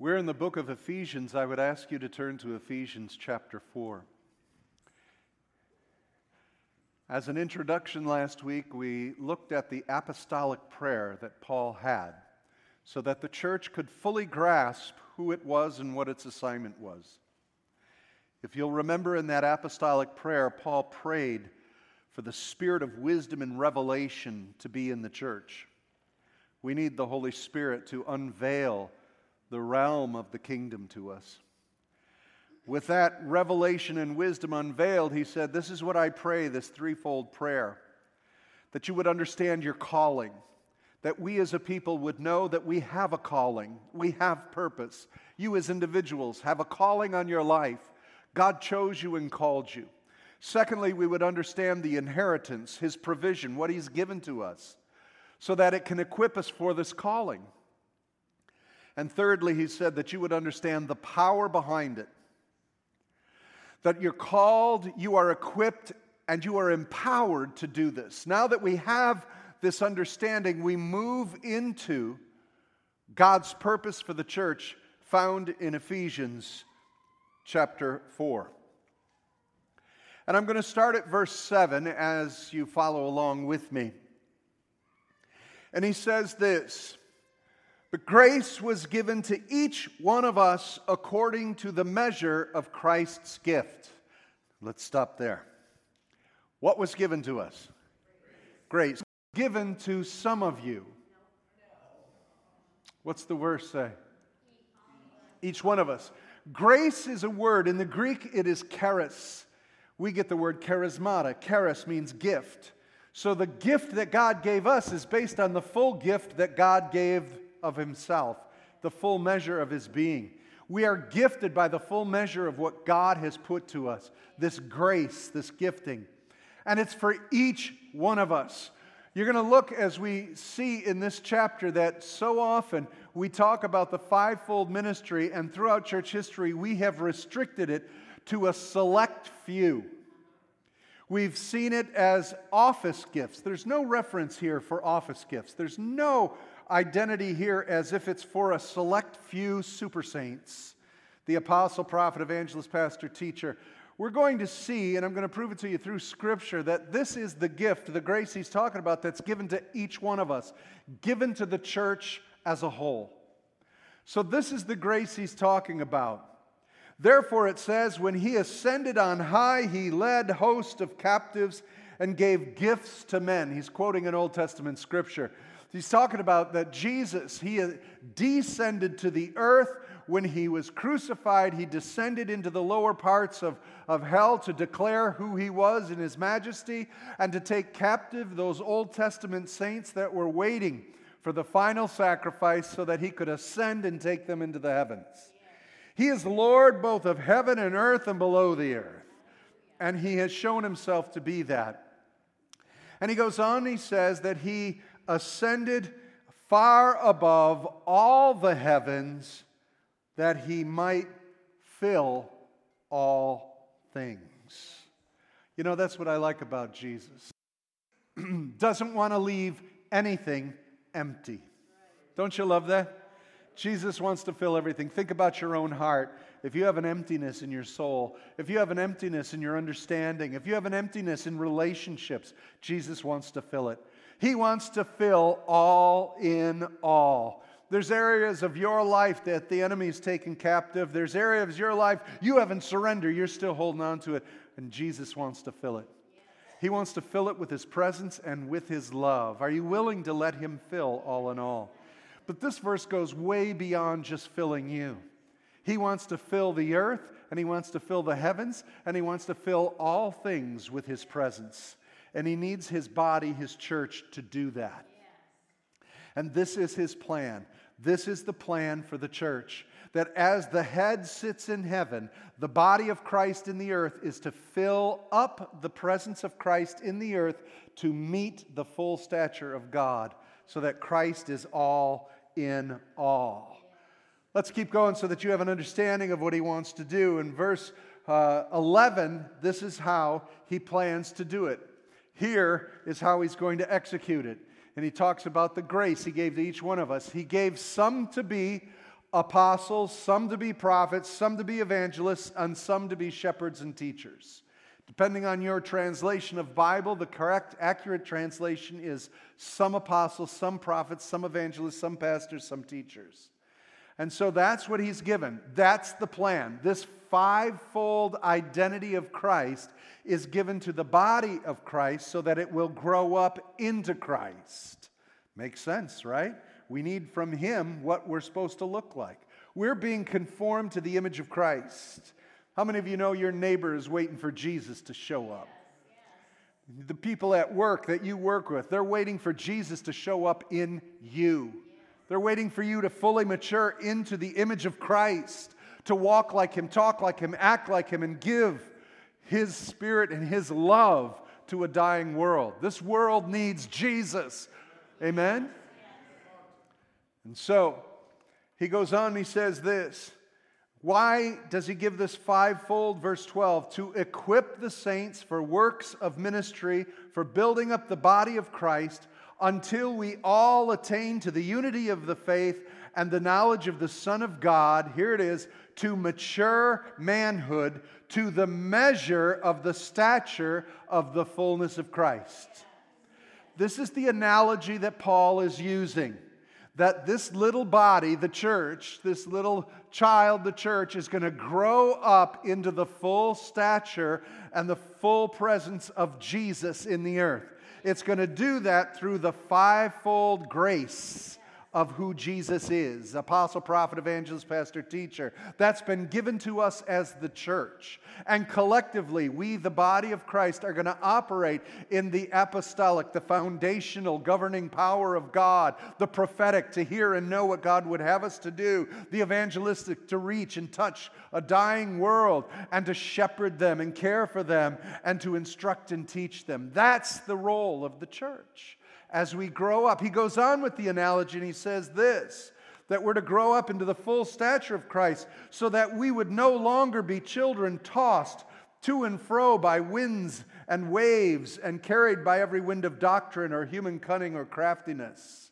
We're in the book of Ephesians. I would ask you to turn to Ephesians chapter 4. As an introduction last week, we looked at the apostolic prayer that Paul had so that the church could fully grasp who it was and what its assignment was. If you'll remember in that apostolic prayer, Paul prayed for the spirit of wisdom and revelation to be in the church. We need the Holy Spirit to unveil the realm of the kingdom to us. With that revelation and wisdom unveiled, he said, this is what I pray, this threefold prayer, that you would understand your calling, that we as a people would know that we have a calling, we have purpose. You as individuals have a calling on your life. God chose you and called you. Secondly, we would understand the inheritance, His provision, what He's given to us, so that it can equip us for this calling. And thirdly, he said that you would understand the power behind it, that you're called, you are equipped, and you are empowered to do this. Now that we have this understanding, we move into God's purpose for the church found in Ephesians chapter 4. And I'm going to start at verse 7 as you follow along with me. And he says this, "But grace was given to each one of us according to the measure of Christ's gift." Let's stop there. What was given to us? Grace. Given to some of you. What's the verse say? Each one of us. Grace is a word. In the Greek, it is charis. We get the word charismata. Charis means gift. So the gift that God gave us is based on the full gift that God gave of Himself, the full measure of His being. We are gifted by the full measure of what God has put to us, this grace, this gifting. And it's for each one of us. You're going to look as we see in this chapter that so often we talk about the fivefold ministry, and throughout church history we have restricted it to a select few. We've seen it as office gifts. There's no reference here for office gifts. There's no identity here as if it's for a select few super saints, the apostle, prophet, evangelist, pastor, teacher. We're going to see, and I'm going to prove it to you through Scripture, that this is the gift, the grace he's talking about, that's given to each one of us, given to the church as a whole. So this is the grace he's talking about. Therefore, it says, when He ascended on high, He led hosts of captives and gave gifts to men. He's quoting an Old Testament Scripture. He's talking about that Jesus, He descended to the earth. When He was crucified, He descended into the lower parts of hell to declare who He was in His majesty and to take captive those Old Testament saints that were waiting for the final sacrifice so that He could ascend and take them into the heavens. He is Lord both of heaven and earth and below the earth. And He has shown Himself to be that. And he goes on, he says that He ascended far above all the heavens that He might fill all things. You know, that's what I like about Jesus. Doesn't want to leave anything empty. Don't you love that? Jesus wants to fill everything. Think about your own heart. If you have an emptiness in your soul, if you have an emptiness in your understanding, if you have an emptiness in relationships, Jesus wants to fill it. He wants to fill all in all. There's areas of your life that the enemy's taken captive. There's areas of your life you haven't surrendered. You're still holding on to it. And Jesus wants to fill it. He wants to fill it with His presence and with His love. Are you willing to let Him fill all in all? But this verse goes way beyond just filling you. He wants to fill the earth, and He wants to fill the heavens, and He wants to fill all things with His presence. And He needs His body, His church, to do that. And this is His plan. This is the plan for the church, that as the head sits in heaven, the body of Christ in the earth is to fill up the presence of Christ in the earth to meet the full stature of God, so that Christ is all in all. Let's keep going so that you have an understanding of what He wants to do. In verse 11, this is how He plans to do it. Here is how He's going to execute it. And He talks about the grace He gave to each one of us. He gave some to be apostles, some to be prophets, some to be evangelists, and some to be shepherds and teachers. Depending on your translation of Bible, the correct, accurate translation is some apostles, some prophets, some evangelists, some pastors, some teachers. And so that's what he's given. That's the plan. This fivefold identity of Christ is given to the body of Christ so that it will grow up into Christ. Makes sense, right? We need from him what we're supposed to look like. We're being conformed to the image of Christ. How many of you know your neighbor is waiting for Jesus to show up? Yes. The people at work that you work with, they're waiting for Jesus to show up in you. They're waiting for you to fully mature into the image of Christ, to walk like him, talk like him, act like him, and give his spirit and his love to a dying world. This world needs Jesus. Amen? And so he goes on and he says this. Why does he give this fivefold? Verse 12, to equip the saints for works of ministry, for building up the body of Christ, until we all attain to the unity of the faith and the knowledge of the Son of God. Here it is, to mature manhood, to the measure of the stature of the fullness of Christ. This is the analogy that Paul is using. That this little body, the church, this little child, the church, is going to grow up into the full stature and the full presence of Jesus in the earth. It's going to do that through the fivefold grace of who Jesus is. Apostle, prophet, evangelist, pastor, teacher. That's been given to us as the church. And collectively, we, the body of Christ, are going to operate in the apostolic, the foundational governing power of God, the prophetic, to hear and know what God would have us to do, the evangelistic, to reach and touch a dying world, and to shepherd them and care for them, and to instruct and teach them. That's the role of the church. As we grow up, he goes on with the analogy and he says this, that we're to grow up into the full stature of Christ so that we would no longer be children tossed to and fro by winds and waves and carried by every wind of doctrine or human cunning or craftiness.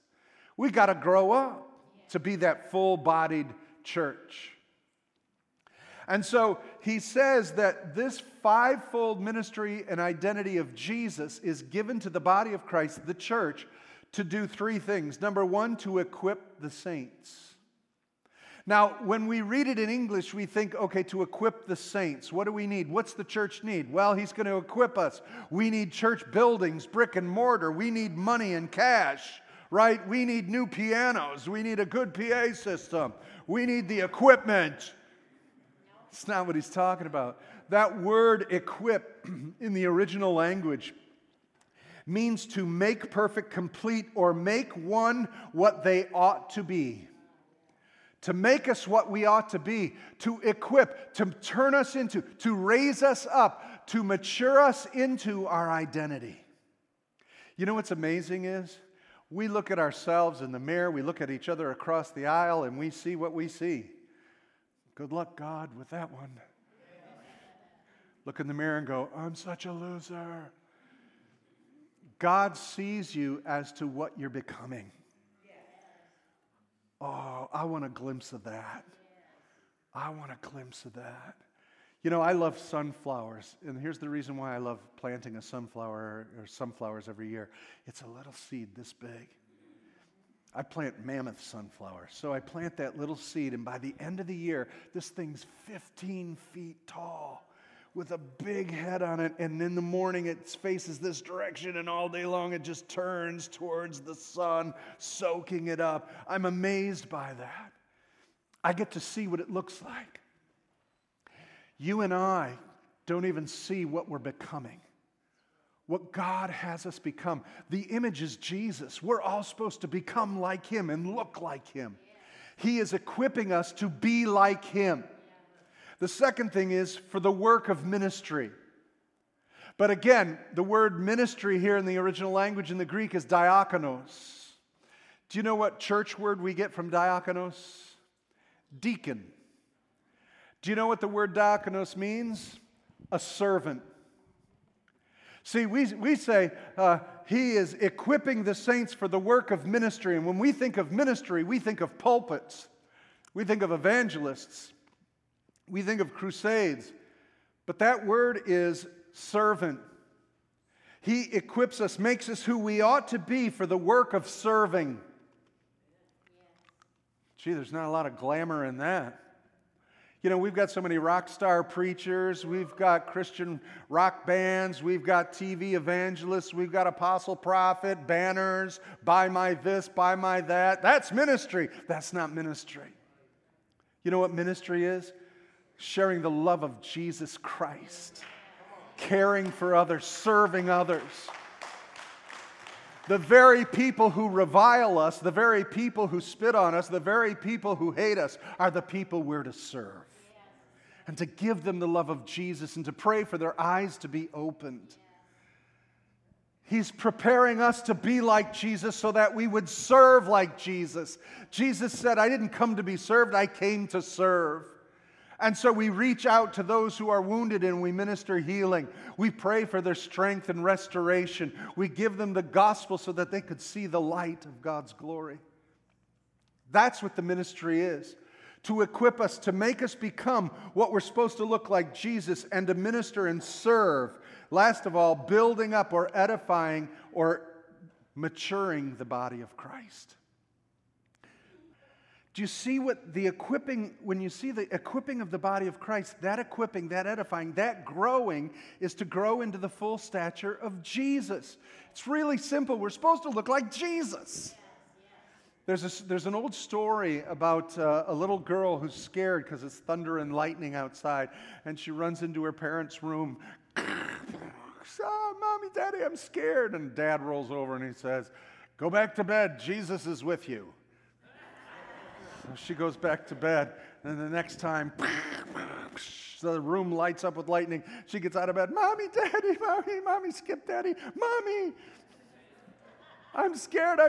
We got to grow up to be that full-bodied church. And so he says that this fivefold ministry and identity of Jesus is given to the body of Christ, the church, to do three things. Number one, to equip the saints. Now, when we read it in English, we think, okay, to equip the saints. What do we need? What's the church need? Well, he's going to equip us. We need church buildings, brick and mortar. We need money and cash, right? We need new pianos. We need a good PA system. We need the equipment. It's not what he's talking about. That word equip in the original language means to make perfect, complete, or make one what they ought to be. To make us what we ought to be. To equip, to turn us into, to raise us up, to mature us into our identity. You know what's amazing is we look at ourselves in the mirror, we look at each other across the aisle, and we see what we see. Good luck, God, with that one. Look in the mirror and go, I'm such a loser. God sees you as to what you're becoming. Oh, I want a glimpse of that. I want a glimpse of that. You know, I love sunflowers, and here's the reason why I love planting a sunflower or sunflowers every year. It's a little seed this big. I plant mammoth sunflowers. So I plant that little seed, and by the end of the year, this thing's 15 feet tall with a big head on it, and in the morning it faces this direction, and all day long it just turns towards the sun, soaking it up. I'm amazed by that. I get to see what it looks like. You and I don't even see what we're becoming. What God has us become. The image is Jesus. We're all supposed to become like him and look like him. He is equipping us to be like him. The second thing is for the work of ministry. But again, the word ministry here in the original language in the Greek is diakonos. Do you know what church word we get from diakonos? Deacon. Do you know what the word diakonos means? A servant. See, we say he is equipping the saints for the work of ministry. And when we think of ministry, we think of pulpits. We think of evangelists. We think of crusades. But that word is servant. He equips us, makes us who we ought to be for the work of serving. Gee, there's not a lot of glamour in that. You know, we've got so many rock star preachers. We've got Christian rock bands. We've got TV evangelists. We've got apostle, prophet, banners, buy my this, buy my that. That's ministry. That's not ministry. You know what ministry is? Sharing the love of Jesus Christ. Caring for others, serving others. The very people who revile us, the very people who spit on us, the very people who hate us are the people we're to serve. And to give them the love of Jesus and to pray for their eyes to be opened. He's preparing us to be like Jesus so that we would serve like Jesus. Jesus said, I didn't come to be served, I came to serve. And so we reach out to those who are wounded and we minister healing. We pray for their strength and restoration. We give them the gospel so that they could see the light of God's glory. That's what the ministry is. To equip us, to make us become what we're supposed to look like Jesus and to minister and serve. Last of all, building up or edifying or maturing the body of Christ. Do you see what the equipping, when you see the equipping of the body of Christ, that equipping, that edifying, that growing is to grow into the full stature of Jesus. It's really simple. We're supposed to look like Jesus. There's an old story about a little girl who's scared because it's thunder and lightning outside, and she runs into her parents' room. Oh, Mommy, Daddy, I'm scared. And Dad rolls over and he says, go back to bed. Jesus is with you. She goes back to bed, and the next time, the room lights up with lightning. She gets out of bed, Mommy, Daddy, Mommy, Mommy, skip Daddy, Mommy, I'm scared.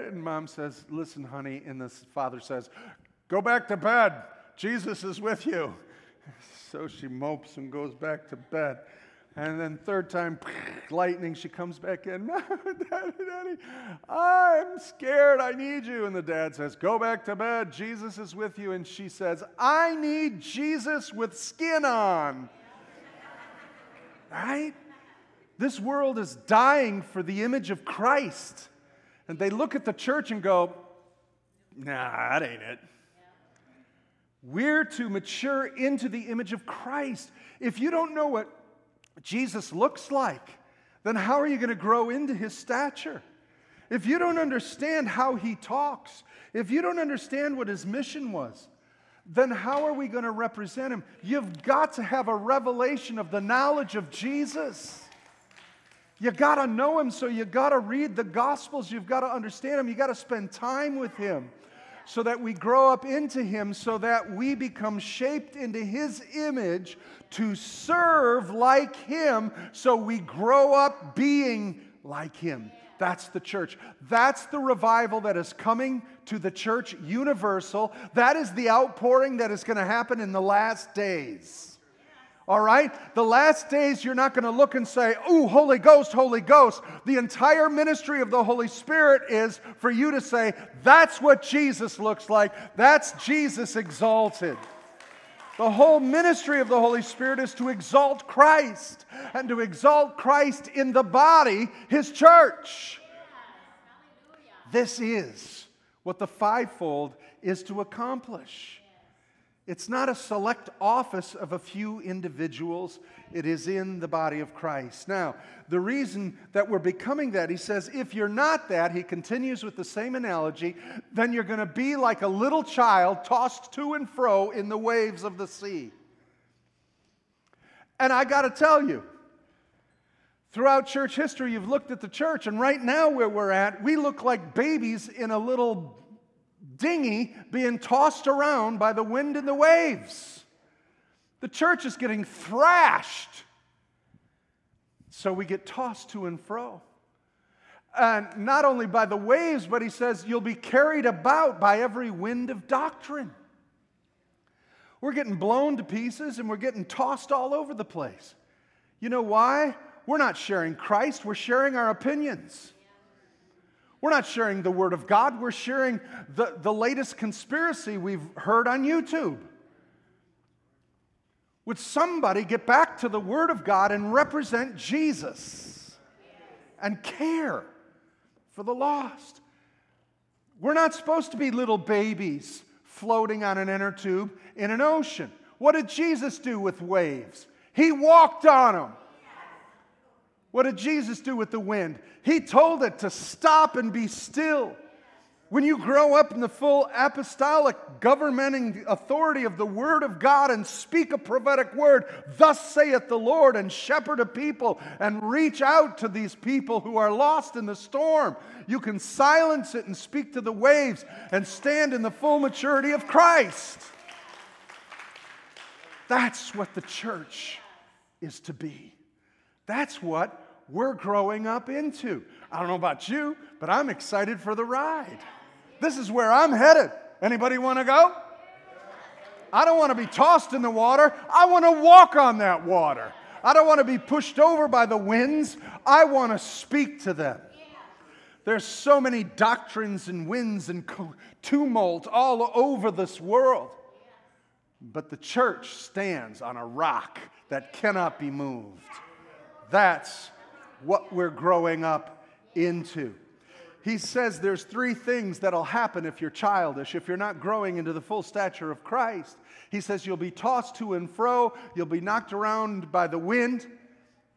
And Mom says, listen, honey, and the father says, go back to bed. Jesus is with you. So she mopes and goes back to bed. And then third time, lightning, she comes back in. Daddy, Daddy, I'm scared. I need you. And the dad says, go back to bed. Jesus is with you. And she says, I need Jesus with skin on. Right? This world is dying for the image of Christ. And they look at the church and go, nah, that ain't it. We're to mature into the image of Christ. If you don't know what Jesus looks like, then how are you going to grow into his stature? If you don't understand how he talks, if you don't understand what his mission was, then how are we going to represent him? You've got to have a revelation of the knowledge of Jesus. You got to know him, so you got to read the Gospels. You've got to understand him. You got to spend time with him so that we grow up into him, so that we become shaped into his image to serve like him, so we grow up being like him. That's the church. That's the revival that is coming to the church universal. That is the outpouring that is going to happen in the last days. All right? The last days, you're not going to look and say, ooh, Holy Ghost, Holy Ghost. The entire ministry of the Holy Spirit is for you to say, that's what Jesus looks like. That's Jesus exalted. The whole ministry of the Holy Spirit is to exalt Christ and to exalt Christ in the body, his church. This is what the fivefold is to accomplish. It's not a select office of a few individuals. It is in the body of Christ. Now, the reason that we're becoming that, he says, if you're not that, he continues with the same analogy, then you're going to be like a little child tossed to and fro in the waves of the sea. And I got to tell you, throughout church history, you've looked at the church, and right now where we're at, we look like babies in a little dinghy being tossed around by the wind and the waves. The church is getting thrashed. So we get tossed to and fro. And not only by the waves, but he says you'll be carried about by every wind of doctrine. We're getting blown to pieces and we're getting tossed all over the place. You know why? We're not sharing Christ, we're sharing our opinions. We're not sharing the Word of God. We're sharing the latest conspiracy we've heard on YouTube. Would somebody get back to the Word of God and represent Jesus and care for the lost? We're not supposed to be little babies floating on an inner tube in an ocean. What did Jesus do with waves? He walked on them. What did Jesus do with the wind? He told it to stop and be still. When you grow up in the full apostolic governing authority of the Word of God and speak a prophetic word, thus saith the Lord, and shepherd a people and reach out to these people who are lost in the storm, you can silence it and speak to the waves and stand in the full maturity of Christ. That's what the church is to be. That's what we're growing up into. I don't know about you, but I'm excited for the ride. This is where I'm headed. Anybody want to go? I don't want to be tossed in the water. I want to walk on that water. I don't want to be pushed over by the winds. I want to speak to them. There's so many doctrines and winds and tumult all over this world. But the church stands on a rock that cannot be moved. That's what we're growing up into. He says there's three things that'll happen if you're childish, if you're not growing into the full stature of Christ. He says you'll be tossed to and fro, you'll be knocked around by the wind.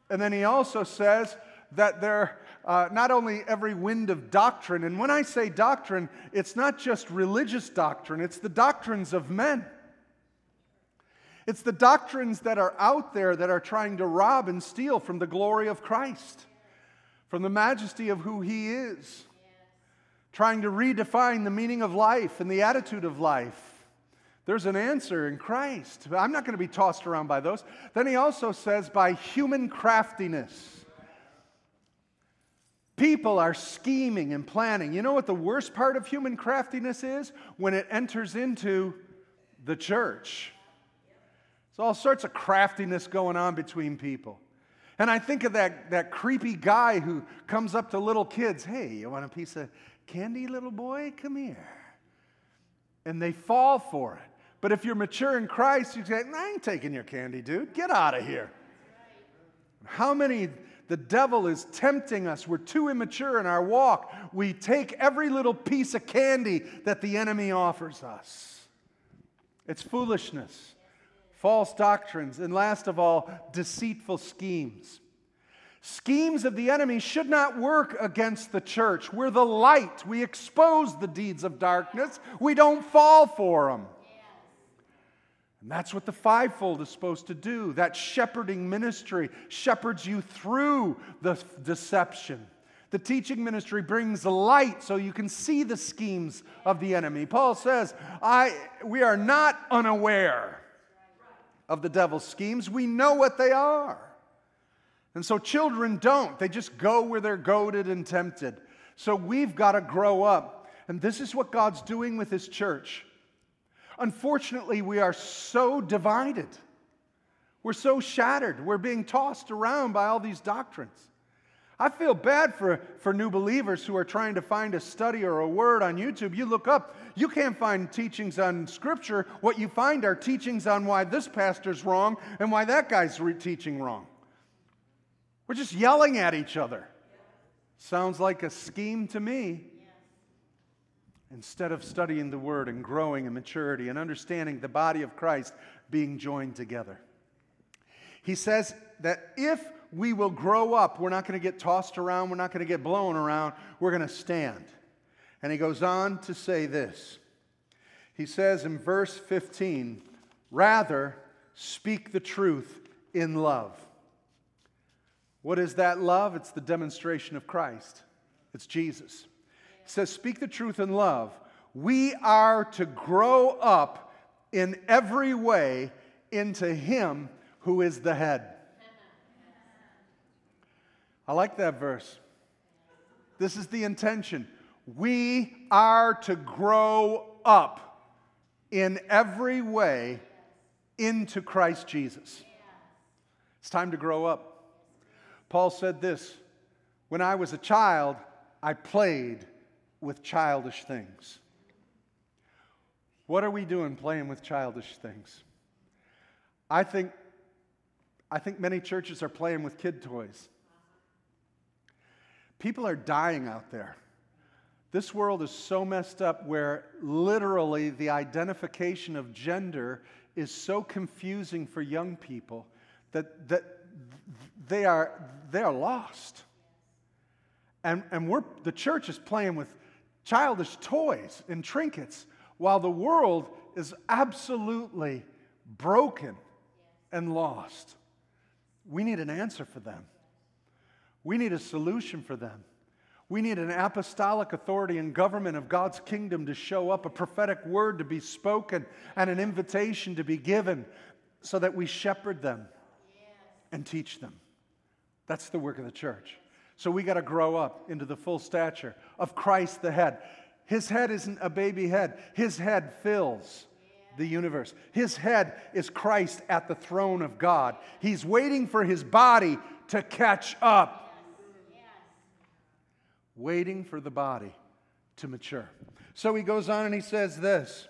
And then he also says that there not only every wind of doctrine, and when I say doctrine, it's not just religious doctrine, it's the doctrines of men. It's the doctrines that are out there that are trying to rob and steal from the glory of Christ, from the majesty of who He is, trying to redefine the meaning of life and the attitude of life. There's an answer in Christ. I'm not going to be tossed around by those. Then he also says by human craftiness. People are scheming and planning. You know what the worst part of human craftiness is? When it enters into the church. There's all sorts of craftiness going on between people. And I think of that creepy guy who comes up to little kids, hey, you want a piece of candy, little boy? Come here. And they fall for it. But if you're mature in Christ, you say, I ain't taking your candy, dude. Get out of here. How many, the devil is tempting us. We're too immature in our walk. We take every little piece of candy that the enemy offers us. It's foolishness. False doctrines, and last of all, deceitful schemes. Schemes of the enemy should not work against the church. We're the light. We expose the deeds of darkness. We don't fall for them. And that's what the fivefold is supposed to do. That shepherding ministry shepherds you through the deception. The teaching ministry brings light so you can see the schemes of the enemy. Paul says, we are not unaware of the devil's schemes. We know what they are. And so children don't. They just go where they're goaded and tempted. So we've got to grow up. And this is what God's doing with His church. Unfortunately, we are so divided. We're so shattered. We're being tossed around by all these doctrines. I feel bad for new believers who are trying to find a study or a word on YouTube. You look up, you can't find teachings on Scripture. What you find are teachings on why this pastor's wrong and why that guy's teaching wrong. We're just yelling at each other. Sounds like a scheme to me. Instead of studying the Word and growing in maturity and understanding the body of Christ being joined together. He says that if we will grow up. We're not going to get tossed around. We're not going to get blown around. We're going to stand. And he goes on to say this. He says in verse 15, rather speak the truth in love. What is that love? It's the demonstration of Christ. It's Jesus. He says, speak the truth in love. We are to grow up in every way into Him who is the head. I like that verse. This is the intention. We are to grow up in every way into Christ Jesus. It's time to grow up. Paul said this, when I was a child, I played with childish things. What are we doing playing with childish things? I think many churches are playing with kid toys. People are dying out there. This world is so messed up where literally the identification of gender is so confusing for young people that they are lost. And the church is playing with childish toys and trinkets while the world is absolutely broken and lost. We need an answer for them. We need a solution for them. We need an apostolic authority and government of God's kingdom to show up, a prophetic word to be spoken, and an invitation to be given so that we shepherd them and teach them. That's the work of the church. So we got to grow up into the full stature of Christ the head. His head isn't a baby head. His head fills the universe. His head is Christ at the throne of God. He's waiting for his body to catch up. Waiting for the body to mature. So he goes on and he says this,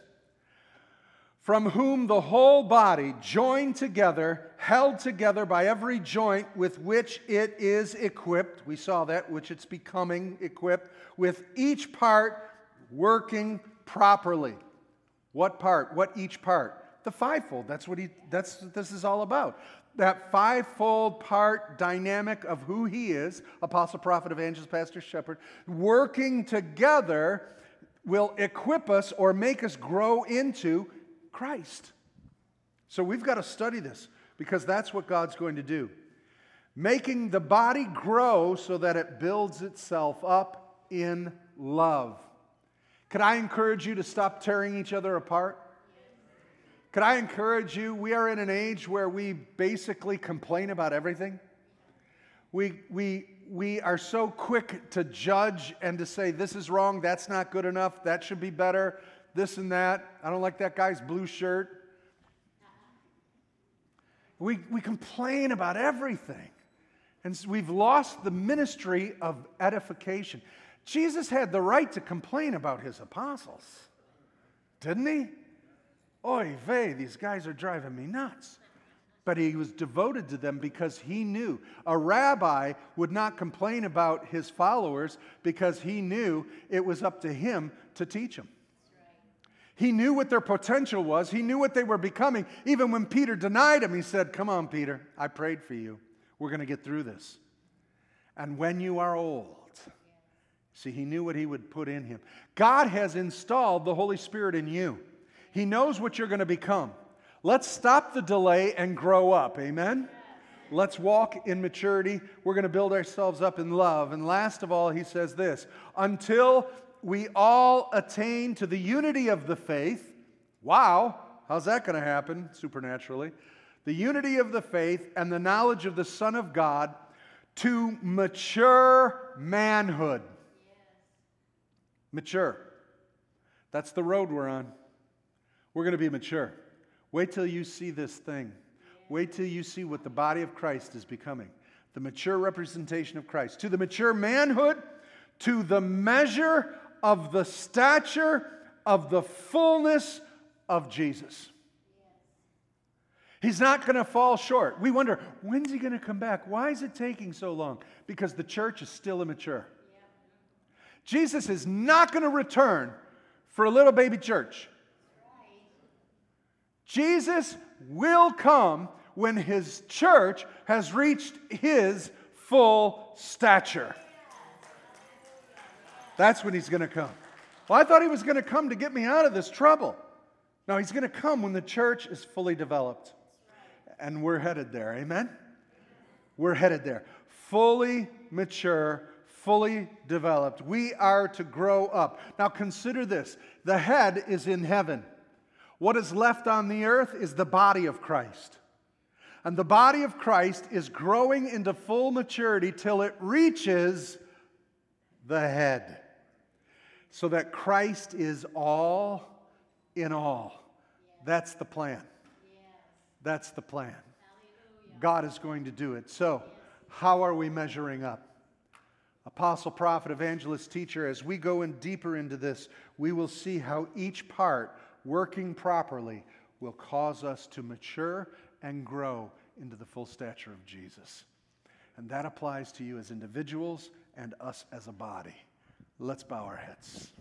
from whom the whole body joined together, held together by every joint with which it is equipped, we saw that, which it's becoming equipped, with each part working properly. What part? What each part? The fivefold. That's what this is all about. That fivefold part dynamic of who he is, apostle, prophet, evangelist, pastor, shepherd, working together will equip us or make us grow into Christ. So we've got to study this because that's what God's going to do. Making the body grow so that it builds itself up in love. Could I encourage you to stop tearing each other apart? Could I encourage you, we are in an age where we basically complain about everything. We are so quick to judge and to say, this is wrong, that's not good enough, that should be better, this and that. I don't like that guy's blue shirt. We complain about everything. And so we've lost the ministry of edification. Jesus had the right to complain about his apostles, didn't he? Oy vey, these guys are driving me nuts. But he was devoted to them because he knew. A rabbi would not complain about his followers because he knew it was up to him to teach them. He knew what their potential was. He knew what they were becoming. Even when Peter denied him, he said, come on, Peter, I prayed for you. We're going to get through this. And when you are old, see, he knew what he would put in him. God has installed the Holy Spirit in you. He knows what you're going to become. Let's stop the delay and grow up. Amen? Let's walk in maturity. We're going to build ourselves up in love. And last of all, he says this, until we all attain to the unity of the faith. Wow, how's that going to happen? Supernaturally. The unity of the faith and the knowledge of the Son of God to mature manhood. Mature. That's the road we're on. We're going to be mature. Wait till you see this thing. Wait till you see what the body of Christ is becoming. The mature representation of Christ. To the mature manhood, to the measure of the stature of the fullness of Jesus. He's not going to fall short. We wonder, when's he going to come back? Why is it taking so long? Because the church is still immature. Jesus is not going to return for a little baby church. Jesus will come when his church has reached his full stature. That's when he's going to come. Well, I thought he was going to come to get me out of this trouble. No, he's going to come when the church is fully developed. And we're headed there. Amen? We're headed there. Fully mature, fully developed. We are to grow up. Now consider this. The head is in heaven. What is left on the earth is the body of Christ. And the body of Christ is growing into full maturity till it reaches the head. So that Christ is all in all. That's the plan. That's the plan. God is going to do it. So, how are we measuring up? apostle, prophet, evangelist, teacher, as we go in deeper into this, we will see how each part working properly will cause us to mature and grow into the full stature of Jesus. And that applies to you as individuals and us as a body. Let's bow our heads.